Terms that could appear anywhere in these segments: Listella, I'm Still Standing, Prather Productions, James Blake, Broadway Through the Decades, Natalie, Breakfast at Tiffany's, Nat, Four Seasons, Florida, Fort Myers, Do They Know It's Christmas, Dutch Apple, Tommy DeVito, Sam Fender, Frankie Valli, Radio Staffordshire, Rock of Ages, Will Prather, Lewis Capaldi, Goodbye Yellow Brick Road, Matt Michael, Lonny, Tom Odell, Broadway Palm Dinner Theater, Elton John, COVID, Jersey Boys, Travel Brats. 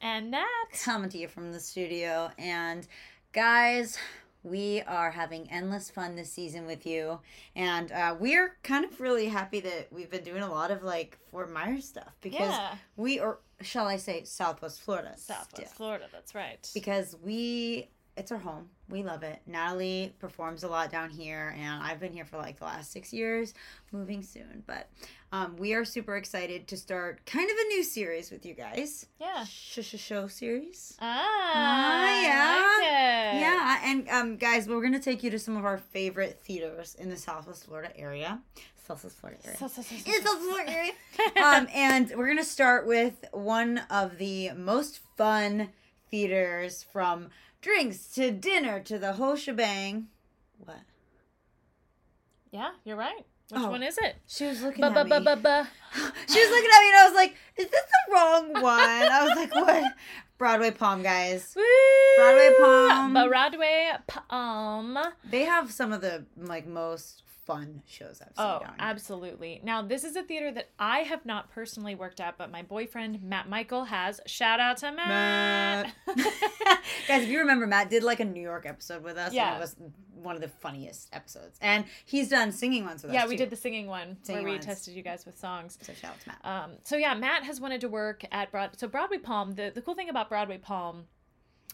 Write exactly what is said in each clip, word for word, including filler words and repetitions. And Nat. Coming to you from the studio. And guys, we are having endless fun this season with you. And uh, we're kind of really happy that we've been doing a lot of like Fort Myers stuff. Because yeah. we are, shall I say, Southwest Florida. Southwest still. Florida, that's right. Because we, it's our home. We love it. Natalie performs a lot down here, and I've been here for like the last six years, moving soon. But um, we are super excited to start kind of a new series with you guys. Yeah. Sh-sh-show series. Ah, ah yeah. I like it. Yeah, and um, guys, we're going to take you to some of our favorite theaters in the Southwest Florida area. Southwest Florida area. Southwest Florida area. Um, and we're going to start with one of the most fun theaters from drinks to dinner to the whole shebang. What? Yeah, you're right. Which oh, one is it? She was looking at me. She was looking at me and I was like, is this the wrong one? I was like, what? Broadway Palm, guys. Woo! Broadway Palm. Broadway Palm. They have some of the like most fun shows I've seen. Oh, down. Absolutely. Now, this is a theater that I have not personally worked at, but my boyfriend, Matt Michael, has. Shout out to Matt. Matt. Guys, if you remember, Matt did like a New York episode with us. Yeah. And it was one of the funniest episodes. And he's done singing ones with yeah, us, Yeah, we too. did the singing one singing where we ones. tested you guys with songs. So shout out to Matt. Um, so yeah, Matt has wanted to work at Broad. So Broadway Palm, the, the cool thing about Broadway Palm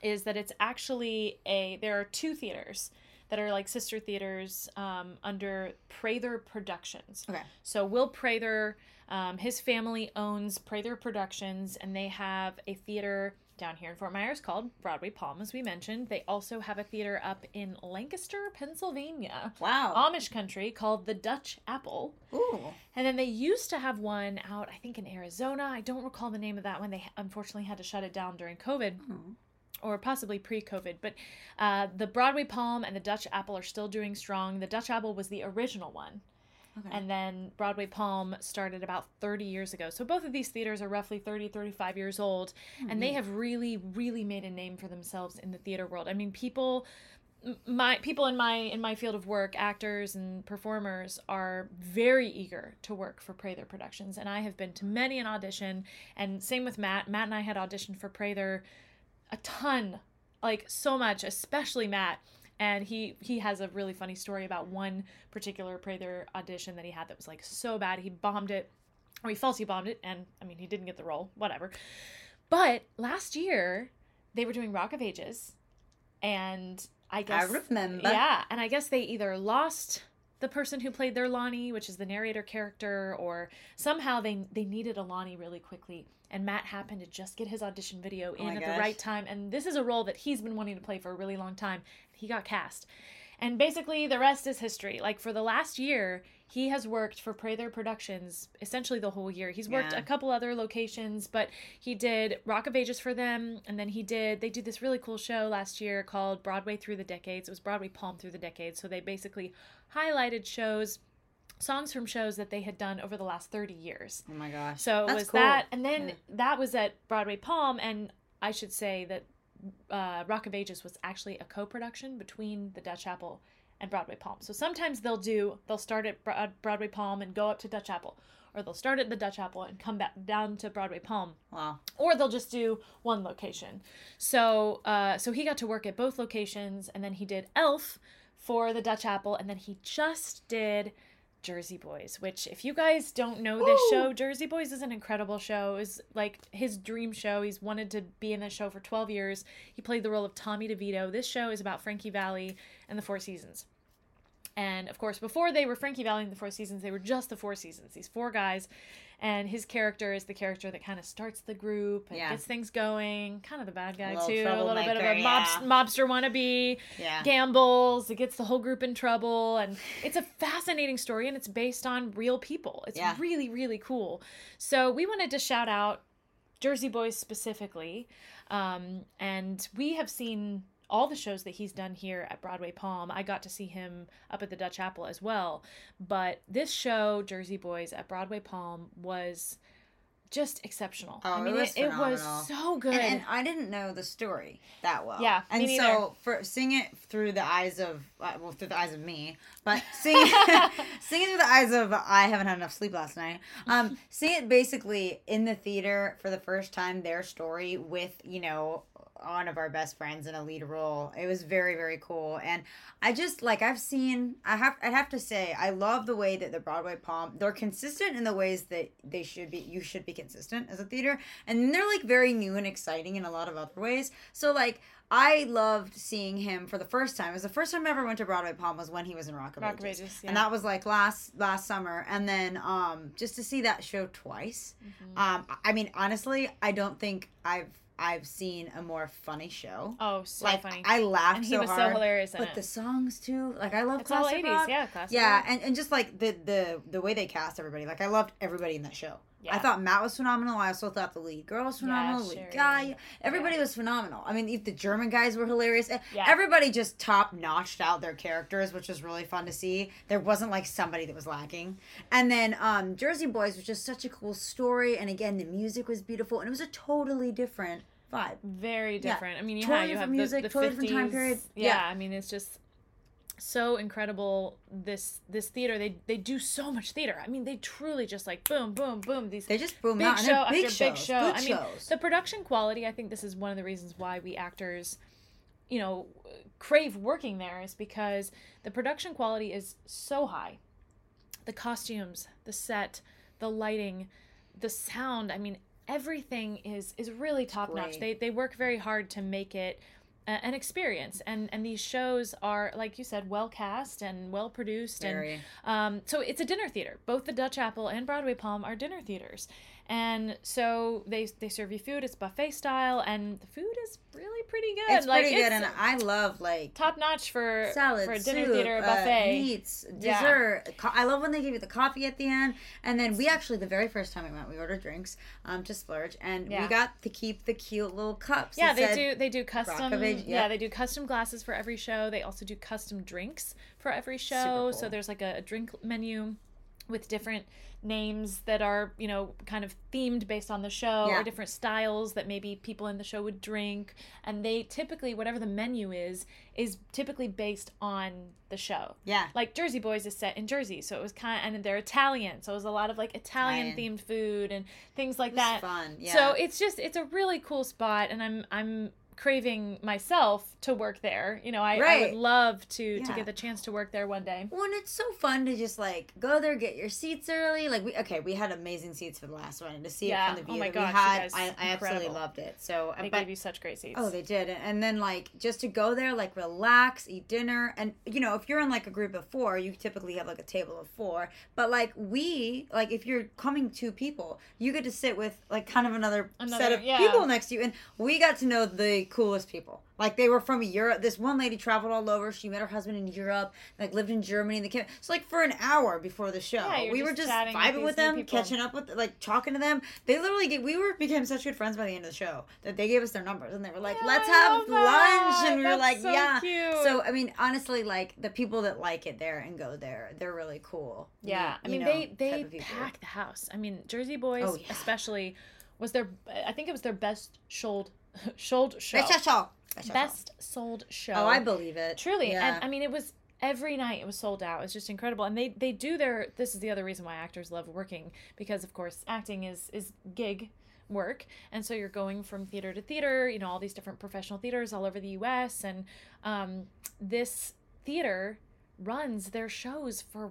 is that it's actually a, there are two theaters that are like sister theaters um, under Prather Productions. Okay. So Will Prather, um, his family owns Prather Productions, and they have a theater down here in Fort Myers called Broadway Palm, as we mentioned. They also have a theater up in Lancaster, Pennsylvania. Wow. Amish country, called the Dutch Apple. Ooh. And then they used to have one out, I think, in Arizona. I don't recall the name of that one. They unfortunately had to shut it down during COVID. Mm-hmm. Or possibly pre-COVID, but uh, the Broadway Palm and the Dutch Apple are still doing strong. The Dutch Apple was the original one, okay. And then Broadway Palm started about thirty years ago. So both of these theaters are roughly thirty, thirty-five years old, mm-hmm. and they have really, really made a name for themselves in the theater world. I mean, people... My people in my in my field of work, actors and performers, are very eager to work for Prather Productions, and I have been to many an audition. And same with Matt. Matt and I had auditioned for Prather a ton, like so much, especially Matt. And he, he has a really funny story about one particular Prather audition that he had that was like so bad. He bombed it, or he falsely bombed it. And I mean, he didn't get the role, whatever. But last year they were doing Rock of Ages, and I guess, I remember. Yeah. And I guess they either lost the person who played their Lonnie, which is the narrator character, or somehow they they needed a Lonnie really quickly. And Matt happened to just get his audition video in oh at gosh. the right time. And this is a role that he's been wanting to play for a really long time. He got cast. And basically the rest is history. Like for the last year, he has worked for Prather Productions essentially the whole year. He's worked yeah. a couple other locations, but he did Rock of Ages for them. And then he did, they did this really cool show last year called Broadway Through the Decades. It was Broadway Palm Through the Decades. So they basically highlighted shows, songs from shows that they had done over the last thirty years. Oh my gosh. So it That's was cool. that. And then yeah. that was at Broadway Palm. And I should say that Uh, Rock of Ages was actually a co-production between the Dutch Apple and Broadway Palm. So sometimes they'll do, they'll start at Bro- Broadway Palm and go up to Dutch Apple, or they'll start at the Dutch Apple and come back down to Broadway Palm. Wow. Or they'll just do one location. So, uh, so he got to work at both locations, and then he did Elf for the Dutch Apple, and then he just did Jersey Boys, which if you guys don't know this Ooh. show, Jersey Boys is an incredible show. It's like his dream show. He's wanted to be in this show for twelve years. He played the role of Tommy DeVito. This show is about Frankie Valli and the Four Seasons. And of course, before they were Frankie Valli and the Four Seasons, they were just the Four Seasons, these four guys. And his character is the character that kind of starts the group and yeah. gets things going. Kind of the bad guy, a too. A little bit of a mobs- yeah. mobster wannabe. Yeah. Gambles. It gets the whole group in trouble. And it's a fascinating story, and it's based on real people. It's yeah. really, really cool. So we wanted to shout out Jersey Boys specifically. Um, and we have seen all the shows that he's done here at Broadway Palm. I got to see him up at the Dutch Apple as well. But this show, Jersey Boys, at Broadway Palm was just exceptional. Oh, I mean, it was, it, it was so good. And, and I didn't know the story that well. Yeah, and me so for seeing it through the eyes of uh, well, through the eyes of me, but seeing seeing it through the eyes of I haven't had enough sleep last night. Um, seeing it basically in the theater for the first time, their story with you know one of our best friends in a lead role. It was very very cool, and I just like I've seen. I have I have to say I love the way that the Broadway Palm they're consistent in the ways that they should be. You should be consistent as a theater, and they're like very new and exciting in a lot of other ways. So like I loved seeing him for the first time. It was the first time I ever went to Broadway Palm was when he was in Rock of Ages, Rock of Ages yeah. and that was like last last summer. And then um, just to see that show twice, mm-hmm. um, I mean honestly, I don't think I've I've seen a more funny show. Oh, so like, funny! I laughed and he so was hard, so hilarious. In but it. The songs too, like I love it's classic all eighties, rock. Yeah, classic. Yeah, and, and just like the, the the way they cast everybody, like I loved everybody in that show. Yeah. I thought Matt was phenomenal. I also thought the lead girl was phenomenal. Yeah, the lead sure. guy. Everybody yeah. was phenomenal. I mean, the German guys were hilarious. Yeah. Everybody just top-notched out their characters, which was really fun to see. There wasn't, like, somebody that was lacking. And then um, Jersey Boys was just such a cool story. And, again, the music was beautiful. And it was a totally different vibe. Very different. Yeah. I mean, yeah, totally you have music, the, the totally fifties. Different time period. Yeah, yeah, I mean, it's just... so incredible this this theater they they do so much theater. I mean they truly just like boom boom boom these they just boom big out show and big after shows, big show. I mean shows. The production quality, I think this is one of the reasons why we actors you know crave working there is because the production quality is so high. The costumes, the set, the lighting, the sound, I mean everything is is really top notch. They they work very hard to make it an experience, and and these shows are, like you said, well cast and well produced, and um, so it's a dinner theater. Both the Dutch Apple and Broadway Palm are dinner theaters, and so they they serve you food. It's buffet style, and the food is really pretty good. It's like, pretty it's good, and I love like top notch for salad, for a dinner soup, theater a buffet, uh, meats, dessert. Yeah. Co- I love when they give you the coffee at the end, and then we actually the very first time we went, we ordered drinks um, to splurge, and yeah. we got to keep the cute little cups. Yeah, it they said, do they do custom. Yep. Yeah, they do custom glasses for every show. They also do custom drinks for every show. Cool. So there's like a, a drink menu with different names that are, you know, kind of themed based on the show yeah. or different styles that maybe people in the show would drink. And they typically, whatever the menu is, is typically based on the show. Yeah. Like Jersey Boys is set in Jersey. So it was kind of, and they're Italian. So it was a lot of like Italian themed food and things like it was that. Fun. Yeah. So it's just, it's a really cool spot. And I'm, I'm, craving myself to work there. You know, I, right. I would love to, yeah. to get the chance to work there one day. Well, and it's so fun to just, like, go there, get your seats early. Like, we okay, we had amazing seats for the last one. And to see yeah. it from the view oh my that gosh, we had, you guys, I, I absolutely loved it. So They but, gave you such great seats. Oh, they did. And then, like, just to go there, like, relax, eat dinner. And, you know, if you're in, like, a group of four, you typically have, like, a table of four. But, like, we, like, if you're coming two people, you get to sit with, like, kind of another, another set of yeah. people next to you. And we got to know the coolest people. Like, they were from Europe. This one lady traveled all over. She met her husband in Europe, like, lived in Germany. And they so, like, for an hour before the show, yeah, we just were just vibing with, with them, people. Catching up with, like, talking to them. They literally, get, we were became such good friends by the end of the show that they gave us their numbers. And they were like, yeah, let's have lunch. And we That's were like, so yeah. Cute. So, I mean, honestly, like, the people that like it there and go there, they're really cool. Yeah. You, I mean, you know, they, they pack the house. I mean, Jersey Boys, oh, yeah. especially, was their, I think it was their best sold Sold show. Best sold show. Best sold show. Oh, I believe it. Truly. Yeah. And I mean, it was every night it was sold out. It was just incredible. And they, they do their, this is the other reason why actors love working because, of course, acting is, is gig work. And so you're going from theater to theater, you know, all these different professional theaters all over the U S. And um, this theater runs their shows for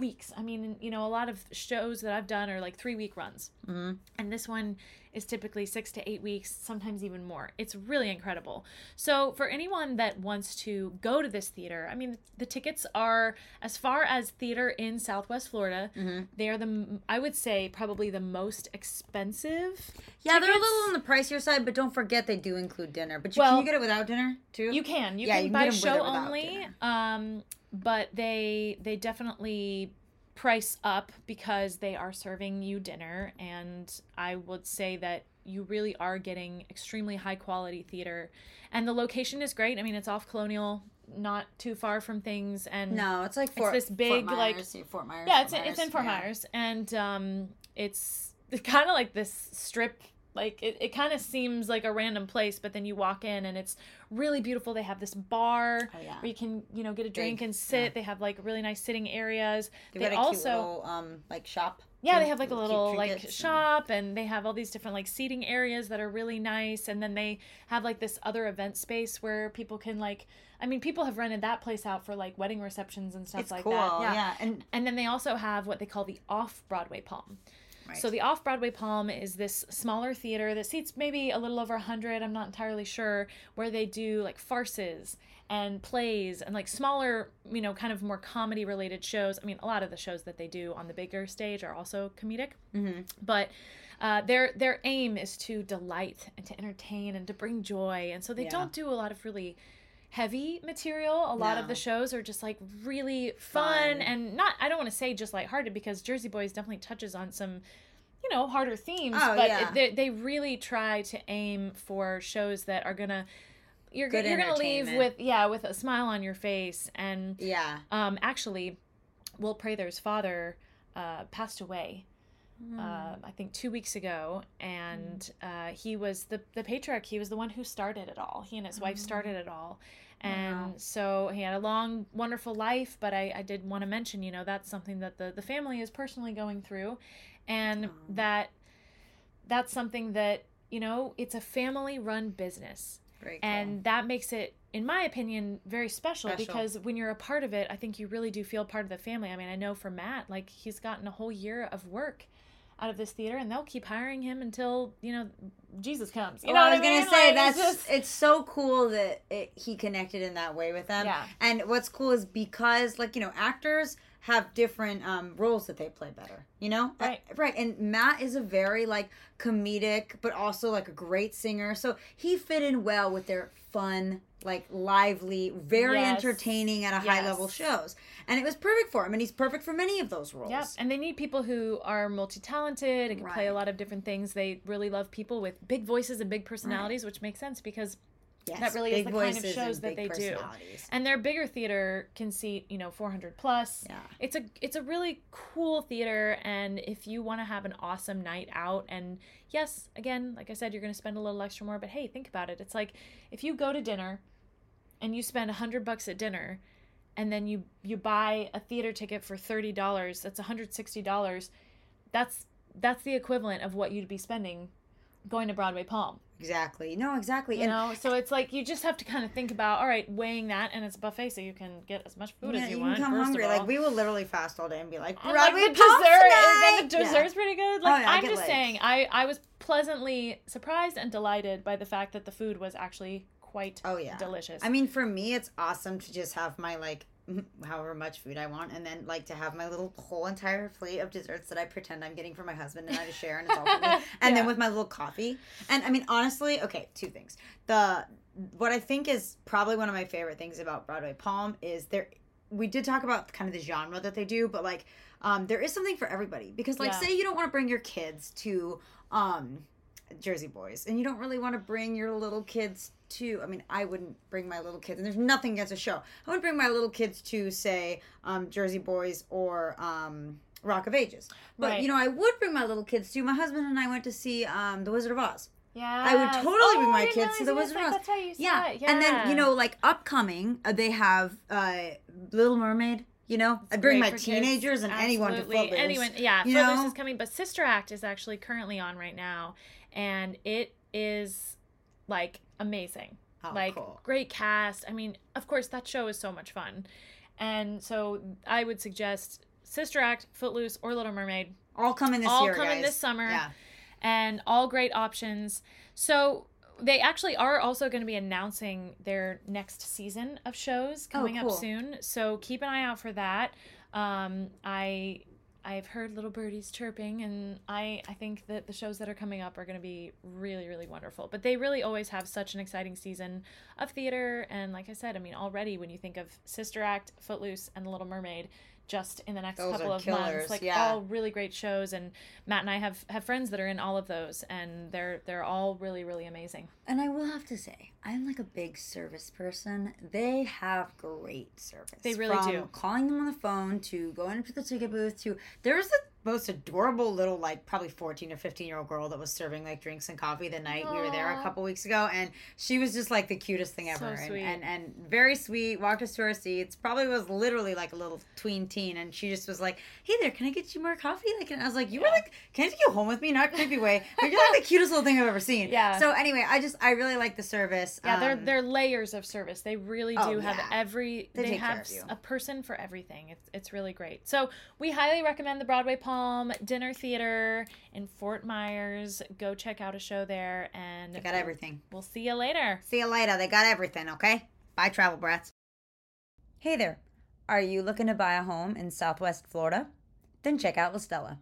weeks. I mean, you know, a lot of shows that I've done are like three week runs. Mm-hmm. And this one is typically six to eight weeks, sometimes even more. It's really incredible. So for anyone that wants to go to this theater, I mean, the tickets are as far as theater in Southwest Florida. Mm-hmm. They are the, I would say, probably the most expensive. Yeah, tickets. They're a little on the pricier side, but don't forget they do include dinner. But you, well, can you get it without dinner too? You can. You yeah, can you buy can show only. Um, but they they definitely price up because they are serving you dinner, and I would say that you really are getting extremely high quality theater. And the location is great. I mean, it's off Colonial, not too far from things. And no, it's like Fort, it's this big, Fort Myers, like Fort Myers. Yeah, it's Myers, it's in Fort yeah. Myers, and um, it's kind of like this strip. Like it, it kind of seems like a random place, but then you walk in and it's really beautiful. They have this bar oh, yeah. where you can, you know, get a drink Big, and sit. Yeah. They have like really nice sitting areas. They've they got a also cute little, um like shop. Yeah, they have like a little like shop, and they have all these different like seating areas that are really nice. And then they have like this other event space where people can like, I mean, people have rented that place out for like wedding receptions and stuff it's like cool. that. Yeah. yeah. And and then they also have what they call the Off-Broadway Palm. Right. So the Off-Broadway Palm is this smaller theater that seats maybe a little over one hundred, I'm not entirely sure, where they do like farces and plays and like smaller, you know, kind of more comedy related shows. I mean, a lot of the shows that they do on the bigger stage are also comedic, mm-hmm. but uh, their their aim is to delight and to entertain and to bring joy. And so they yeah. don't do a lot of really heavy material. A lot no. of the shows are just like really fun, fun. and not, I don't want to say just lighthearted, because Jersey Boys definitely touches on some, you know, harder themes, oh, but yeah. it, they, they really try to aim for shows that are going to, you're going to leave with, yeah, with a smile on your face. And yeah. um, actually, Will Prather's father uh, passed away. Uh, I think two weeks ago, and uh, he was the, the patriarch. He was the one who started it all. He and his wife started it all. And wow. so he had a long, wonderful life, but I, I did want to mention, you know, that's something that the, the family is personally going through, and oh. that that's something that, you know, it's a family-run business. Very cool. And that makes it, in my opinion, very special, special because when you're a part of it, I think you really do feel part of the family. I mean, I know for Matt, like, he's gotten a whole year of work out of this theater, and they'll keep hiring him until, you know, Jesus comes. You know well, what I was going to say, like, that's it's, just... it's so cool that it, he connected in that way with them. Yeah. And what's cool is because, like, you know, actors have different um, roles that they play better, you know? Right. Uh, right. And Matt is a very, like, comedic, but also, like, a great singer. So he fit in well with their fun, like, lively, very yes. entertaining at a yes. high level shows. And it was perfect for him, and he's perfect for many of those roles. Yep. And they need people who are multi-talented and can right. play a lot of different things. They really love people with big voices and big personalities, right. which makes sense because yes. that really big is the kind of shows that they do. And their bigger theater can seat, you know, four hundred plus. Yeah. It's a it's a really cool theater, and if you want to have an awesome night out, and yes, again, like I said, you're going to spend a little extra more, but hey, think about it. It's like if you go to dinner and you spend one hundred bucks at dinner, and then you, you buy a theater ticket for thirty dollars, that's one hundred sixty dollars. That's that's the equivalent of what you'd be spending going to Broadway Palm. Exactly. No, exactly. You and, know, so it's like you just have to kind of think about, all right, weighing that, and it's a buffet, so you can get as much food yeah, as you, you want. You can come hungry. Like, we will literally fast all day and be like, Broadway Palm tonight! And the dessert's pretty good. Like, I'm just saying, I, I was pleasantly surprised and delighted by the fact that the food was actually quite oh, yeah. delicious. I mean, for me, it's awesome to just have my, like, however much food I want, and then, like, to have my little whole entire plate of desserts that I pretend I'm getting for my husband, and I just share, and it's all for me. And yeah. then with my little coffee. And, I mean, honestly, okay, two things. The what I think is probably one of my favorite things about Broadway Palm is there. We did talk about kind of the genre that they do, but, like, um, there is something for everybody. Because, like, yeah. say you don't want to bring your kids to um, Jersey Boys, and you don't really want to bring your little kids to, I mean, I wouldn't bring my little kids, and there's nothing against a show. I wouldn't bring my little kids to, say, um, Jersey Boys or um, Rock of Ages. But, right. you know, I would bring my little kids to, my husband and I went to see um, The Wizard of Oz. Yeah. I would totally oh, bring my kids to The Wizard of Oz. That's how you saw yeah. it. Yeah. And then, you know, like, upcoming, uh, they have uh, Little Mermaid. You know, it's I bring my teenagers kids. And Absolutely. Anyone to Footloose. Anyone, yeah, you Footloose know? Is coming, but Sister Act is actually currently on right now, and it is, like, amazing. Oh, like, cool. Great cast. I mean, of course, that show is so much fun, and so I would suggest Sister Act, Footloose, or Little Mermaid. All coming this all year, All coming guys. This summer, yeah. and all great options. So they actually are also going to be announcing their next season of shows coming oh, cool. up soon. So keep an eye out for that. Um, I, I've heard little birdies chirping, and I, I think that the shows that are coming up are going to be really, really wonderful. But they really always have such an exciting season of theater. And like I said, I mean, already when you think of Sister Act, Footloose, and The Little Mermaid, just in the next those couple of killers. months. Like yeah. all really great shows, and Matt and I have, have friends that are in all of those, and they're they're all really, really amazing. And I will have to say, I'm like a big service person. They have great service. They really From do. Calling them on the phone to going up to the ticket booth to there's a most adorable little, like, probably fourteen or fifteen year old girl that was serving, like, drinks and coffee the night Aww. we were there a couple weeks ago, and she was just like the cutest thing ever. So sweet. And, and and very sweet, walked us to our seats, probably was literally like a little tween teen, and she just was like, hey there, can I get you more coffee? Like, and I was like, you yeah. were like, can I take you home with me? Not creepy way, but you're like the cutest little thing I've ever seen. Yeah. So anyway, I just, I really like the service. Yeah, um, they're, they're layers of service. They really do oh, have yeah. every, they, they have a person for everything. It's, it's really great. So we highly recommend the Broadway Palm Palm Dinner Theater in Fort Myers. Go check out a show there, and they got everything. We'll see you later. See you later. They got everything, okay? Bye, Travel Brats. Hey there. Are you looking to buy a home in Southwest Florida? Then check out Listella.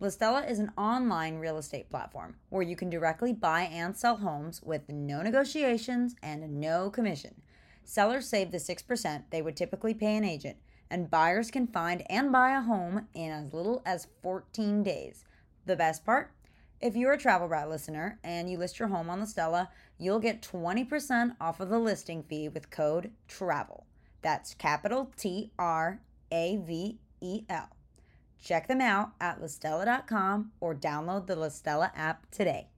Listella is an online real estate platform where you can directly buy and sell homes with no negotiations and no commission. Sellers save the six percent they would typically pay an agent, and buyers can find and buy a home in as little as fourteen days. The best part? If you're a Travel Brat listener and you list your home on Listella, you'll get twenty percent off of the listing fee with code TRAVEL. That's capital T R A V E L. Check them out at listella dot com or download the Listella app today.